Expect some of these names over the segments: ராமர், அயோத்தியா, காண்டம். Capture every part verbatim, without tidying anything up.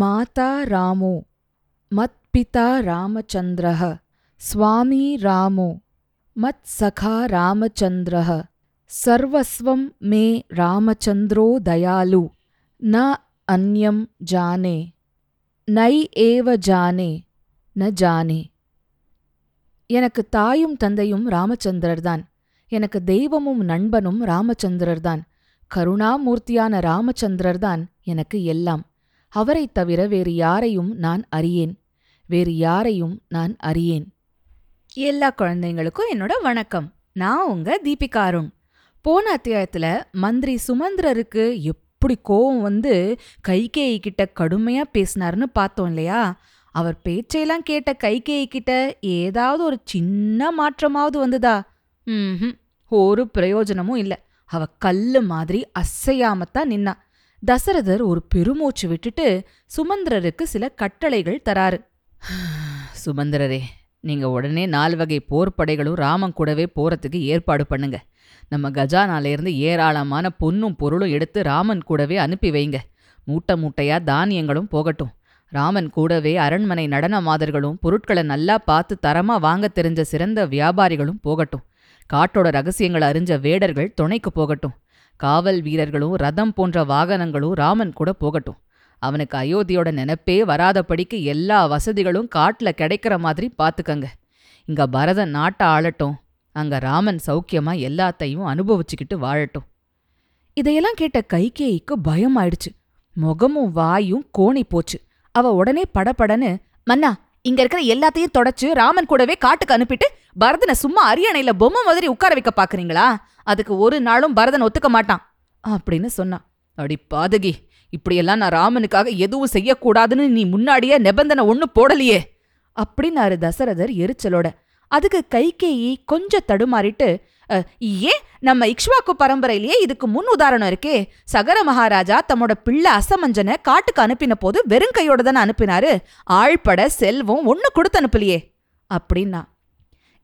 மாதா ராமோ மத்பிதா ராமச்சந்திரஹ ஸ்வாமி ராமோ மத்சகா ராமச்சந்திரஹ சர்வஸ்வம் மே ராமச்சந்திரோ தயாலு ந அன்யம் ஜானே நை ஏவ ஜானே ந ஜானே. எனக்கு தாயும் தந்தையும் ராமச்சந்திரர்தான். எனக்கு தெய்வமும் நண்பனும் ராமச்சந்திரர்தான். கருணாமூர்த்தியான ராமச்சந்திரர்தான் எனக்கு எல்லாம். அவரைத் தவிர வேறு யாரையும் நான் அறியேன். வேறு யாரையும் நான் அறியேன். எல்லா குழந்தைங்களுக்கும் என்னோட வணக்கம். நான் உங்க தீபிகா அருண். போன அத்தியாயத்தில் மந்திரி சுமந்திரருக்கு எப்படி கோவம் வந்து கைகேயி கிட்ட கடுமையாக பேசினார்னு பார்த்தோம் இல்லையா? அவர் பேச்சையெல்லாம் கேட்ட கைகேயி கிட்ட ஏதாவது ஒரு சின்ன மாற்றமாவது வந்துதா? ம் ஒரு பிரயோஜனமும் இல்லை. அவ கல்லு மாதிரி அசையாமத்தான் நின்னா. தசரதர் ஒரு பெருமூச்சு விட்டுட்டு சுமந்திரருக்கு சில கட்டளைகள் தராரு. சுமந்திரரே, நீங்கள் உடனே நாலு வகை போர் படைகளும் ராமன் கூடவே போகிறதுக்கு ஏற்பாடு பண்ணுங்க. நம்ம கஜானாலேருந்து ஏராளமான பொன்னும் பொருளும் எடுத்து ராமன் கூடவே அனுப்பி வைங்க. மூட்டை மூட்டையாக தானியங்களும் போகட்டும். ராமன் கூடவே அரண்மனை நடன மாதர்களும் பொருட்களை நல்லா பார்த்து தரமாக வாங்க தெரிஞ்ச சிறந்த வியாபாரிகளும் போகட்டும். காட்டோட ரகசியங்களை அறிஞ்ச வேடர்கள் துணைக்கு போகட்டும். காவல் வீரர்களும் ரதம் போன்ற வாகனங்களும் ராமன் கூட போகட்டும். அவனுக்கு அயோத்தியோட நினைப்பே வராதபடிக்கு எல்லா வசதிகளும் காட்டில் கிடைக்கிற மாதிரி பார்த்துக்கங்க. இங்கே பரதன் நாட்டை ஆளட்டும். அங்கே ராமன் சௌக்கியமாக எல்லாத்தையும் அனுபவிச்சுக்கிட்டு வாழட்டும். இதையெல்லாம் கேட்ட கைகேயிக்கு பயம் ஆயிடுச்சு. முகமும் வாயும் கோணி போச்சு. அவள் உடனே படப்படன்னு, மன்னா, இங்கே இருக்கிற எல்லாத்தையும் தொடச்சு ராமன் கூடவே காட்டுக்கு அனுப்பிட்டு பரதனை சும்மா அரியணையில் பொம்மை மாதிரி உட்கார வைக்க பார்க்குறீங்களா? அதுக்கு ஒரு நாளும் பரதன் ஒத்துக்க மாட்டான் அப்படின்னு சொன்னான். அப்படி பாதகி, இப்படியெல்லாம் நான் ராமனுக்காக எதுவும் செய்யக்கூடாதுன்னு நீ முன்னாடியே நிபந்தனை ஒன்றும் போடலையே அப்படின்னாரு தசரதர் எரிச்சலோட. அதுக்கு கைகேயி கொஞ்சம் தடுமாறிட்டு, ஏன் நம்ம இக்ஷ்வாக்கு பரம்பரையிலேயே இதுக்கு முன் உதாரணம் இருக்கே. சகர மகாராஜா தம்மோட பிள்ளை அசமஞ்சனை காட்டுக்கு அனுப்பின போது வெறும் கையோட தானே அனுப்பினாரு. ஆழ்பட செல்வம் ஒன்று கொடுத்து அனுப்பலையே அப்படின்னா.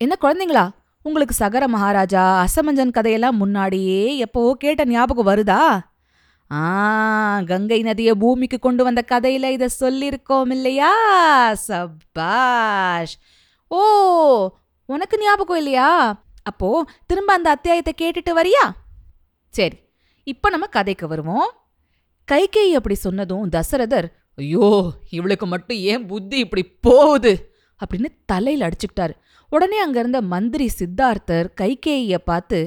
என்ன குழந்தைங்களா, உங்களுக்கு சகர மகாராஜா அசமஞ்சன் கதையெல்லாம் முன்னாடியே எப்போவோ கேட்ட ஞாபகம் வருதா? ஆ, கங்கை நதியை பூமிக்கு கொண்டு வந்த கதையில இதை சொல்லியிருக்கோம் இல்லையா? சபாஷ். ஓ, உனக்கு ஞாபகம் இல்லையா? அப்போ திரும்ப அந்த அத்தியாயத்தை கேட்டுட்டு வரியா? சரி, இப்போ நம்ம கதைக்கு வருவோம். கைகேயி அப்படி சொன்னதும் தசரதர், ஐயோ இவளுக்கு மட்டும் ஏன் புத்தி இப்படி போகுது அப்படின்னு தலையில் அடிச்சுக்கிட்டாரு. உடனே அங்கே இருந்த மந்திரி சித்தார்த்தர் கைகேயியை பார்த்து,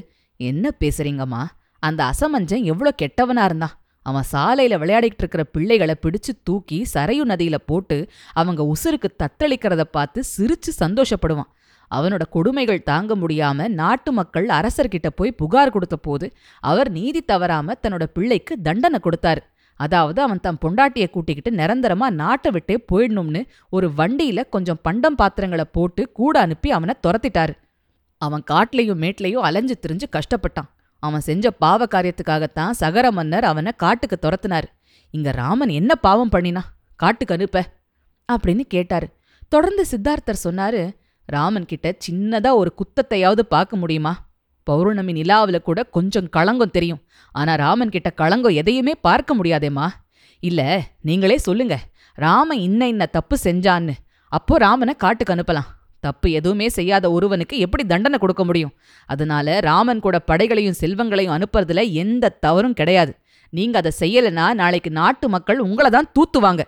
என்ன பேசுறீங்கம்மா, அந்த அசமஞ்சன் எவ்வளோ கெட்டவனா இருந்தான். அவன் சாலையில் விளையாடிக்கிட்டு இருக்கிற பிள்ளைகளை பிடிச்சு தூக்கி சரையு நதியில் போட்டு அவங்க உசுருக்கு தத்தளிக்கிறத பார்த்து சிரிச்சு சந்தோஷப்படுவான். அவனோட கொடுமைகள் தாங்க முடியாமல் நாட்டு மக்கள் அரசர்கிட்ட போய் புகார் கொடுத்த போது அவர் நீதி தவறாமல் தன்னோட பிள்ளைக்கு தண்டனை கொடுத்தாரு. அதாவது அவன் தன் பொண்டாட்டியை கூட்டிக்கிட்டு நிரந்தரமாக நாட்டை விட்டே போயிடணும்னு ஒரு வண்டியில் கொஞ்சம் பண்டம் பாத்திரங்களை போட்டு கூட அனுப்பி அவனை துரத்திட்டாரு. அவன் காட்டிலையும் மேட்லையும் அலைஞ்சு திரிஞ்சு கஷ்டப்பட்டான். அவன் செஞ்ச பாவ காரியத்துக்காகத்தான் சகர மன்னர் அவனை காட்டுக்கு துரத்துனார். இங்கே ராமன் என்ன பாவம் பண்ணினா காட்டுக்கு அனுப்ப அப்படின்னு கேட்டார். தொடர்ந்து சித்தார்த்தர் சொன்னார், ராமன்கிட்ட சின்னதாக ஒரு குத்தத்தையாவது பார்க்க முடியுமா? பௌர்ணமி நிலாவில் கூட கொஞ்சம் களங்கம் தெரியும். ஆனால் ராமன்கிட்ட களங்கம் எதையுமே பார்க்க முடியாதேம்மா. இல்லை, நீங்களே சொல்லுங்க, ராமன் இன்ன இன்ன தப்பு செஞ்சான்னு. அப்போ ராமனை காட்டுக்கு அனுப்பலாம். தப்பு எதுவுமே செய்யாத ஒருவனுக்கு எப்படி தண்டனை கொடுக்க முடியும்? அதனால ராமன் கூட படைகளையும் செல்வங்களையும் அனுப்புறதுல எந்த தவறும் கிடையாது. நீங்க அதை செய்யலைன்னா நாளைக்கு நாட்டு மக்கள் உங்களை தான் தூத்துவாங்க.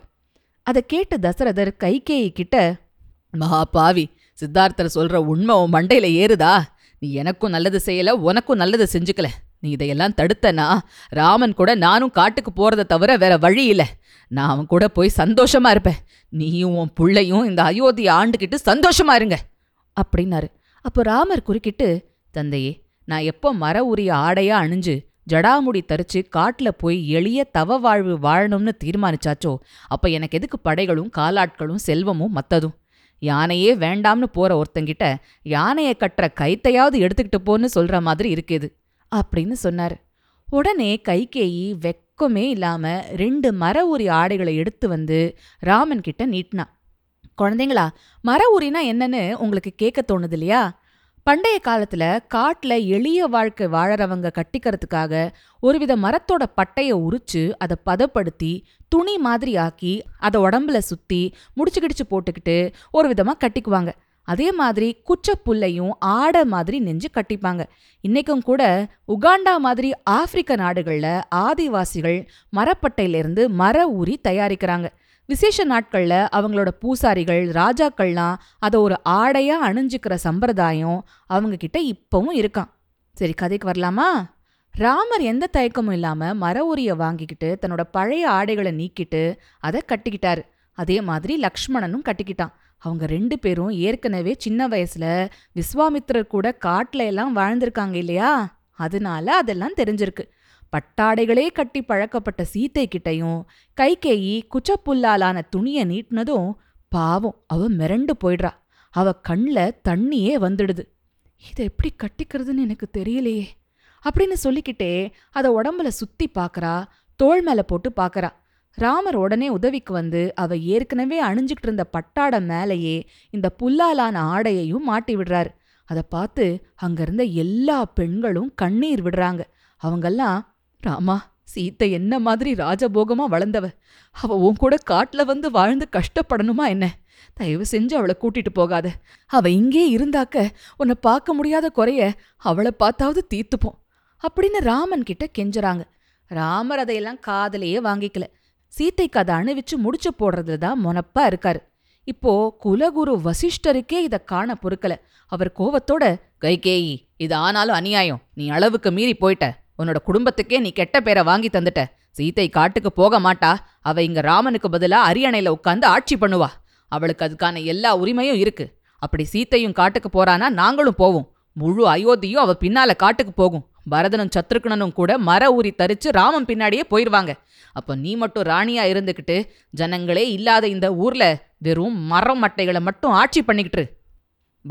அதை கேட்டு தசரதர் கைகேயி கிட்ட, மகா பாவி, சித்தார்த்தர் சொல்ற உண்மை உன் மண்டையில ஏறுதா? நீ எனக்கும் நல்லது செய்யலை, உனக்கும் நல்லது செஞ்சுக்கல. நீ இதையெல்லாம் தடுத்தனா ராமன் கூட நானும் காட்டுக்கு போறதை தவிர வேற வழி இல்லை. நான் அவன் கூட போய் சந்தோஷமா இருப்பேன். நீயும் உன் பிள்ளையும் இந்த அயோத்தியை ஆண்டுக்கிட்டு சந்தோஷமா இருங்க அப்படின்னாரு. அப்போ ராமர் குறுக்கிட்டு, தந்தையே, நான் எப்போ மர உரிய ஆடையா அணிஞ்சு ஜடாமுடி தரிச்சு காட்டில் போய் எளிய தவ வாழ்வு வாழணும்னு தீர்மானிச்சாச்சோ அப்போ எனக்கு எதுக்கு படைகளும் காலாட்களும் செல்வமும் மற்றதும்? யானையே வேண்டாம்னு போற ஒருத்தங்கிட்ட யானையை கட்டுற கைத்தையாவது எடுத்துக்கிட்டு போன்னு சொல்ற மாதிரி இருக்குது அப்படின்னு சொன்னார். உடனே கைகேயி வெக்கமே இல்லாமல் ரெண்டு மர உரி ஆடைகளை எடுத்து வந்து ராமன் கிட்ட நீட்டினா. குழந்தைங்களா, மர உரினா என்னன்னு உங்களுக்கு கேட்க தோணுது இல்லையா? பண்டைய காலத்துல காட்டுல எளிய வாழ்க்கை வாழறவங்க கட்டிக்கிறதுக்காக ஒருவித மரத்தோட பட்டைய உரிச்சு அதை பதப்படுத்தி துணி மாதிரி ஆக்கி அதை உடம்புல சுத்தி முடிச்சு கிடிச்சு போட்டுக்கிட்டு ஒரு விதமா கட்டிக்குவாங்க. அதே மாதிரி குச்ச புல்லையும் ஆடை மாதிரி நெஞ்சு கட்டிப்பாங்க. இன்னைக்கும் கூட உகாண்டா மாதிரி ஆப்பிரிக்க நாடுகள்ல ஆதிவாசிகள் மரப்பட்டையிலிருந்து மர உரி தயாரிக்கிறாங்க. விசேஷ நாட்கள்ல அவங்களோட பூசாரிகள் ராஜாக்கள்லாம் அதை ஒரு ஆடையா அணிஞ்சுக்கிற சம்பிரதாயம் அவங்க கிட்ட இப்பவும் இருக்கான். சரி, கதைக்கு வரலாமா? ராமர் எந்த தயக்கமும் இல்லாம மர உரிய வாங்கிக்கிட்டு தன்னோட பழைய ஆடைகளை நீக்கிட்டு அதை கட்டிக்கிட்டாரு. அதே மாதிரி லக்ஷ்மணனும் கட்டிக்கிட்டான். அவங்க ரெண்டு பேரும் ஏற்கனவே சின்ன வயசுல விஸ்வாமித்திரர் கூட காட்டுல எல்லாம் வாழ்ந்திருக்காங்க இல்லையா, அதனால அதெல்லாம் தெரிஞ்சிருக்கு. பட்டாடைகளே கட்டி பழக்கப்பட்ட சீத்தை கிட்டையும் கைகேயி குச்சப்புல்லாலான துணியை நீட்டினதும் பாவம் அவ மிரண்டு போயிடுறா. அவ கண்ணில் தண்ணியே வந்துடுது. இதை எப்படி கட்டிக்கிறதுன்னு எனக்கு தெரியலையே அப்படின்னு சொல்லிக்கிட்டே அதை உடம்புல சுத்தி பார்க்கறா, தோள் மேலே போட்டு பார்க்கறா. ராமர் உடனே உதவிக்கு வந்து அவ ஏற்கனவே அணிஞ்சுக்கிட்டு இருந்த பட்டாடை மேலேயே இந்த புல்லாலான ஆடையையும் மாட்டி விடுறாரு. அதை பார்த்து அங்கிருந்த எல்லா பெண்களும் கண்ணீர் விடுறாங்க. அவங்கெல்லாம், ராமா, சீத்தை என்ன மாதிரி ராஜபோகமா வளர்ந்தவ, அவ உன் கூட காட்டுல வந்து வாழ்ந்து கஷ்டப்படணுமா என்ன? தயவு செஞ்சு அவளை கூட்டிட்டு போகாத. அவ இங்கே இருந்தாக்க உன்னை பார்க்க முடியாத குறைய அவளை பார்த்தாவது தீர்த்துப்போம் அப்படின்னு ராமன் கிட்ட கெஞ்சுறாங்க. ராமர் அதையெல்லாம் காதலையே வாங்கிக்கல. சீத்தைக்கு அதை அணிவிச்சு முடிச்சு போடுறதுல தான் முனப்பா இருக்காரு. இப்போ குலகுரு வசிஷ்டருக்கே இதை காண பொறுக்கல. அவர் கோவத்தோட, கைகேயி, இது ஆனாலும் அநியாயம், நீ அளவுக்கு மீறி போயிட்ட, உன்னோட குடும்பத்துக்கே நீ கெட்ட பேரை வாங்கி தந்துட்ட, சீத்தை காட்டுக்கு போக மாட்டா, அவ இங்க ராமனுக்கு பதிலா அரியணையில உட்காந்து ஆட்சி பண்ணுவா, அவளுக்கு அதுக்கான எல்லா உரிமையும் இருக்கு, அப்படி சீத்தையும் காட்டுக்கு போறானா நாங்களும் போவோம், முழு அயோத்தியும் அவ பின்னால காட்டுக்கு போகும், பரதனும் சத்ருக்னனும் கூட மர ஊரி தரிச்சு ராமன் பின்னாடியே போயிடுவாங்க, அப்போ நீ மட்டும் ராணியா இருந்துக்கிட்டு ஜனங்களே இல்லாத இந்த ஊர்ல வெறும் மரம் மட்டைகளை மட்டும் ஆட்சி பண்ணிக்கிட்டு,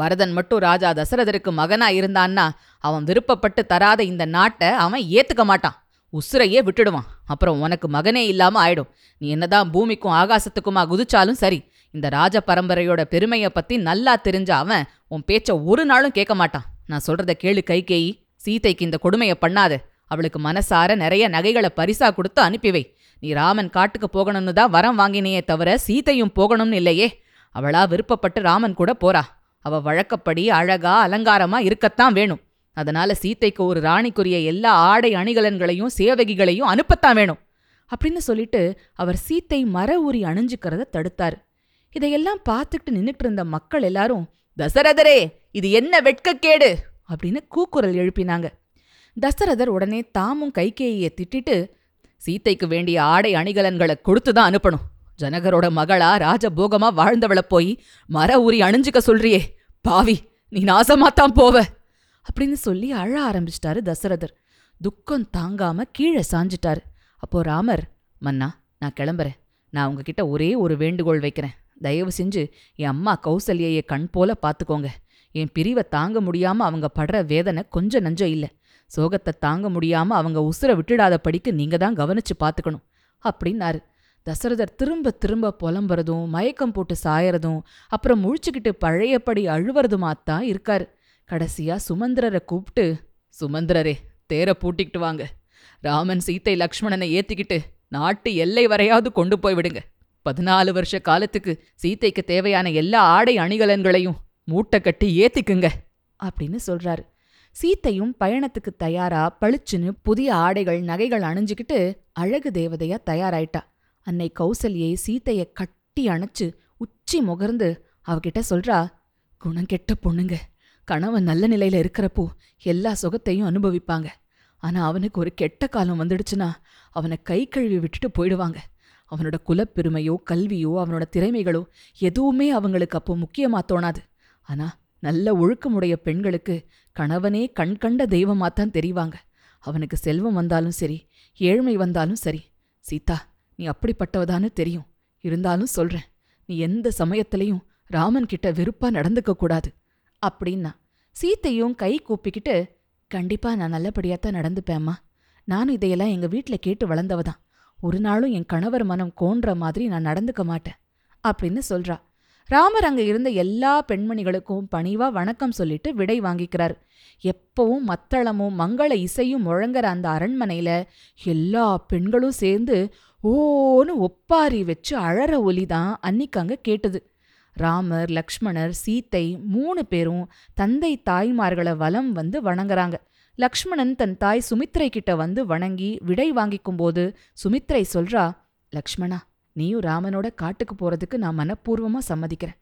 பரதன் மட்டும் ராஜா தசரதருக்கு மகனா இருந்தான்னா அவன் விருப்பப்பட்டு தராத இந்த நாட்டை அவன் ஏத்துக்க மாட்டான், உசுரையே விட்டுடுவான், அப்புறம் உனக்கு மகனே இல்லாம ஆயிடும், நீ என்னதான் பூமிக்கும் ஆகாசத்துக்குமா குதிச்சாலும் சரி, இந்த ராஜ பரம்பரையோட பெருமையை பத்தி நல்லா தெரிஞ்ச அவன் உன் பேச்ச ஒரு நாளும் கேட்க மாட்டான். நான் சொல்றத கேளு கைகேயி, சீத்தைக்கு இந்த கொடுமையை பண்ணாத, அவளுக்கு மனசார நிறைய நகைகளை பரிசா கொடுத்து அனுப்பிவை, நீ ராமன் காட்டுக்கு போகணும்னு தான் வரம் வாங்கினேயே தவிர சீத்தையும் போகணும்னு இல்லையே, அவளா விருப்பப்பட்டு ராமன் கூட போறா, அவ வழக்கப்படி அழகா அலங்காரமா இருக்கத்தான் வேணும், அதனால சீத்தைக்கு ஒரு ராணிக்குரிய எல்லா ஆடை அணிகலன்களையும் சேவகிகளையும் அனுப்பத்தான் வேணும் அப்படின்னு சொல்லிட்டு அவர் சீத்தை மர ஊறி அணிஞ்சுக்கிறத தடுத்தார். இதையெல்லாம் பார்த்துக்கிட்டு நின்றுட்டு இருந்த மக்கள் எல்லாரும், தசரதரே, இது என்ன வெட்கக்கேடு அப்படின்னு கூக்குரல் எழுப்பினாங்க. தசரதர் உடனே தாமும் கைகேயியை திட்டிட்டு, சீத்தைக்கு வேண்டிய ஆடை அணிகலன்களை கொடுத்துதான் அனுப்பணும், ஜனகரோட மகளா ராஜபோகமா வாழ்ந்தவளை போய் மர ஊறி அணிஞ்சுக்க சொல்றியே, பாவி, நீ நாசமாத்தான் போவ அப்படின்னு சொல்லி அழ ஆரம்பிச்சிட்டாரு தசரதர். துக்கம் தாங்காம கீழே சாஞ்சிட்டாரு. அப்போ ராமர், மன்னா, நான் கிளம்புறேன், நான் உங்ககிட்ட ஒரே ஒரு வேண்டுகோள் வைக்கிறேன், தயவு செஞ்சு என் அம்மா கௌசல்யையை கண் போல பார்த்துக்கோங்க, என் பிரிவை தாங்க முடியாம அவங்க படுற வேதனை கொஞ்சம் நஞ்சம் இல்லை, சோகத்தை தாங்க முடியாம அவங்க உசுரை விட்டுடாத படிக்கு நீங்க தான் கவனிச்சு பார்த்துக்கணும் அப்படின்னாரு. தசரதர் திரும்ப திரும்ப புலம்புறதும் மயக்கம் போட்டு சாயறதும் அப்புறம் முழிச்சுக்கிட்டு பழையபடி அழுவுறதுமாத்தான் இருக்காரு. கடைசியா சுமந்திரரை கூப்பிட்டு, சுமந்திரரே, தேரை பூட்டிக்கிட்டு வாங்க, ராமன் சீத்தை லக்ஷ்மணனை ஏத்திக்கிட்டு நாட்டு எல்லை வரையாவது கொண்டு போய் விடுங்க, பதினாலு வருஷ காலத்துக்கு சீத்தைக்கு தேவையான எல்லா ஆடை அணிகலன்களையும் மூட்டை கட்டி ஏத்திக்குங்க அப்படின்னு சொல்றாரு. சீத்தையும் பயணத்துக்கு தயாரா பளிச்சுன்னு புதிய ஆடைகள் நகைகள் அணிஞ்சுக்கிட்டு அழகு தேவதையா தயாராயிட்டா. அன்னை கௌசல்யை சீத்தையை கட்டி அணைச்சு உச்சி முகர்ந்து அவகிட்ட சொல்றா, குணங்கெட்ட பொண்ணுங்க, கணவன் நல்ல நிலையில இருக்கிறப்போ எல்லா சுகத்தையும் அனுபவிப்பாங்க, ஆனா அவனுக்கு ஒரு கெட்ட காலம் வந்துடுச்சுன்னா அவனை கை கழுவி விட்டுட்டு போயிடுவாங்க, அவனோட குலப்பெருமையோ கல்வியோ அவனோட திறமைகளோ எதுவுமே அவங்களுக்கு அப்போ முக்கியமா தோணாது, ஆனா நல்ல ஒழுக்கமுடைய பெண்களுக்கு கணவனே கண்கண்ட தெய்வமாத்தான் தெரிவாங்க, அவனுக்கு செல்வம் வந்தாலும் சரி ஏழ்மை வந்தாலும் சரி, சீதா நீ அப்படிப்பட்டவதான்னு தெரியும், இருந்தாலும் சொல்றேன், நீ எந்த சமயத்திலையும் ராமன்கிட்ட வெறுப்பா நடந்துக்க கூடாது அப்படின்னா. சீத்தையும் கை கூப்பிக்கிட்டு, கண்டிப்பா நான் நல்லபடியாத்தான் நடந்துப்பேம்மா, நானும் இதையெல்லாம் எங்க வீட்டுல கேட்டு வளர்ந்தவதான், ஒரு நாளும் என் கணவர் மனம் கோன்ற மாதிரி நான் நடந்துக்க மாட்டேன் அப்படின்னு சொல்றா. ராமர் அங்கே இருந்த எல்லா பெண்மணிகளுக்கும் பணிவாக வணக்கம் சொல்லிட்டு விடை வாங்கிக்கிறார். எப்பவும் மத்தளமும் மங்கள இசையும் முழங்குற அந்த அரண்மனையில் எல்லா பெண்களும் சேர்ந்து ஓன்னு ஒப்பாரி வச்சு அழற ஒலி தான் அன்னைக்கு அங்கே கேட்டது. ராமர், லக்ஷ்மணர், சீத்தை மூணு பேரும் தந்தை தாய்மார்களை வலம் வந்து வணங்குறாங்க. லக்ஷ்மணன் தன் தாய் சுமித்ரை கிட்ட வந்து வணங்கி விடை வாங்கிக்கும் போது சுமித்ரை சொல்றா, லக்ஷ்மணா, நீயும் ராமனோட காட்டுக்கு போறதுக்கு நான் மனப்பூர்வமாக சம்மதிக்கிறேன்.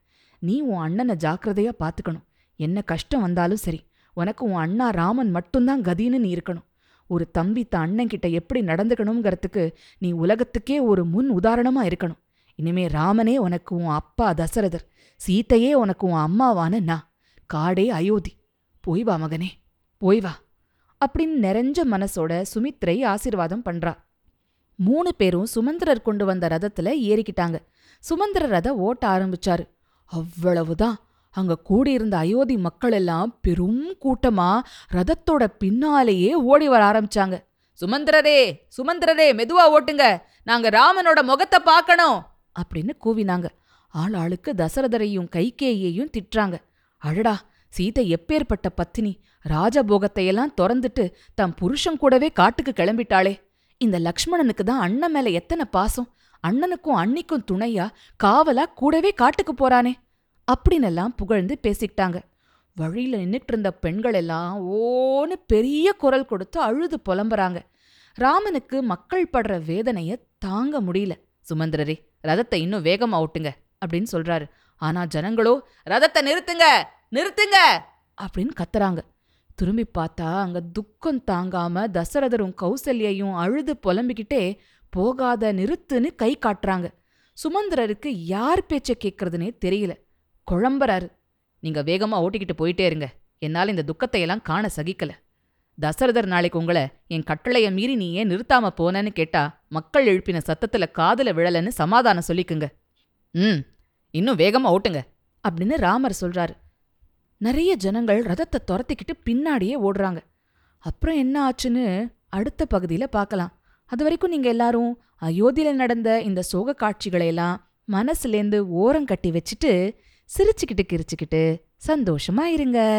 நீ உன் அண்ணனை ஜாக்கிரதையா பார்த்துக்கணும். என்ன கஷ்டம் வந்தாலும் சரி, உனக்கு உன் அண்ணா ராமன் மட்டும்தான் கதின்னு நீ இருக்கணும். ஒரு தம்பி தான் அண்ணன்கிட்ட எப்படி நடந்துக்கணுங்கிறதுக்கு நீ உலகத்துக்கே ஒரு முன் உதாரணமா இருக்கணும். இனிமே ராமனே உனக்கு உன் அப்பா தசரதர், சீத்தையே உனக்கு உன் அம்மாவான நான், காடே அயோத்தி. போய் வா மகனே, போய் வா அப்படின்னு நிறைஞ்ச மனசோட சுமித்ரை ஆசீர்வாதம் பண்றா. மூணு பேரும் சுமந்திரர் கொண்டு வந்த ரதத்துல ஏறிக்கிட்டாங்க. சுமந்திரர் ரத ஓட்ட ஆரம்பிச்சாரு. அவ்வளவுதான், அங்க கூடியிருந்த அயோத்தி மக்கள் எல்லாம் பெரும் கூட்டமா ரதத்தோட பின்னாலேயே ஓடி வர ஆரம்பிச்சாங்க. சுமந்திரரே, சுமந்திரரே, மெதுவா ஓட்டுங்க, நாங்க ராமனோட முகத்தை பார்க்கணும் அப்படின்னு கூவினாங்க. ஆள் ஆளுக்கு தசரதரையும் கைகேயையும் திட்டுறாங்க. அடடா, சீதை எப்பேற்பட்ட பத்தினி, ராஜபோகத்தையெல்லாம் திறந்துட்டு தம் புருஷன் கூடவே காட்டுக்கு கிளம்பிட்டாளே. இந்த லக்ஷ்மணனுக்கு தான் அண்ணன் மேல எத்தனை பாசம், அண்ணனுக்கும் அன்னிக்கும் துணையா காவலா கூடவே காட்டுக்கு போறானே அப்படின்னெல்லாம் புகழ்ந்து பேசிக்கிட்டாங்க. வழியில நின்றுட்டு இருந்த பெண்கள் எல்லாம் ஓன்னு பெரிய குரல் கொடுத்து அழுது புலம்புறாங்க. ராமனுக்கு மக்கள் படுற வேதனைய தாங்க முடியல. சுமந்திரரே, ரதத்தை இன்னும் வேகமா ஓட்டுங்க அப்படின்னு சொல்றாரு. ஆனா ஜனங்களோ ரதத்தை நிறுத்துங்க, நிறுத்துங்க அப்படின்னு கத்துறாங்க. திரும்பி பார்த்தா அங்க துக்கம் தாங்காம தசரதரும் கௌசல்யையும் அழுது புலம்பிக்கிட்டே போகாத, நிறுத்துன்னு கை காட்டுறாங்க. சுமந்திரருக்கு யார் பேச்சை கேட்கறதுனே தெரியல, குழம்புறாரு. நீங்க வேகமா ஓட்டிக்கிட்டு போயிட்டே இருங்க, என்னால் இந்த துக்கத்தையெல்லாம் காண சகிக்கல. தசரதர் நாளைக்கு உங்களை என் கட்டளையை மீறி நீ ஏன் நிறுத்தாம போனேன்னு கேட்டா மக்கள் எழுப்பின சத்தத்துல காதுல விழலன்னு சமாதானம் சொல்லிக்குங்க. ம், இன்னும் வேகமா ஓட்டுங்க அப்படின்னு ராமர் சொல்றாரு. நிறைய ஜனங்கள் ரதத்தை துரத்திக்கிட்டு பின்னாடியே ஓடுறாங்க. அப்புறம் என்ன ஆச்சுன்னு அடுத்த பகுதியில் பார்க்கலாம். அது வரைக்கும் நீங்கள் எல்லாரும் அயோத்தியில் நடந்த இந்த சோக காட்சிகளையெல்லாம் மனசுலேருந்து ஓரங்கட்டி வச்சுட்டு சிரிச்சுக்கிட்டு கிரிச்சுக்கிட்டு சந்தோஷமா இருங்க.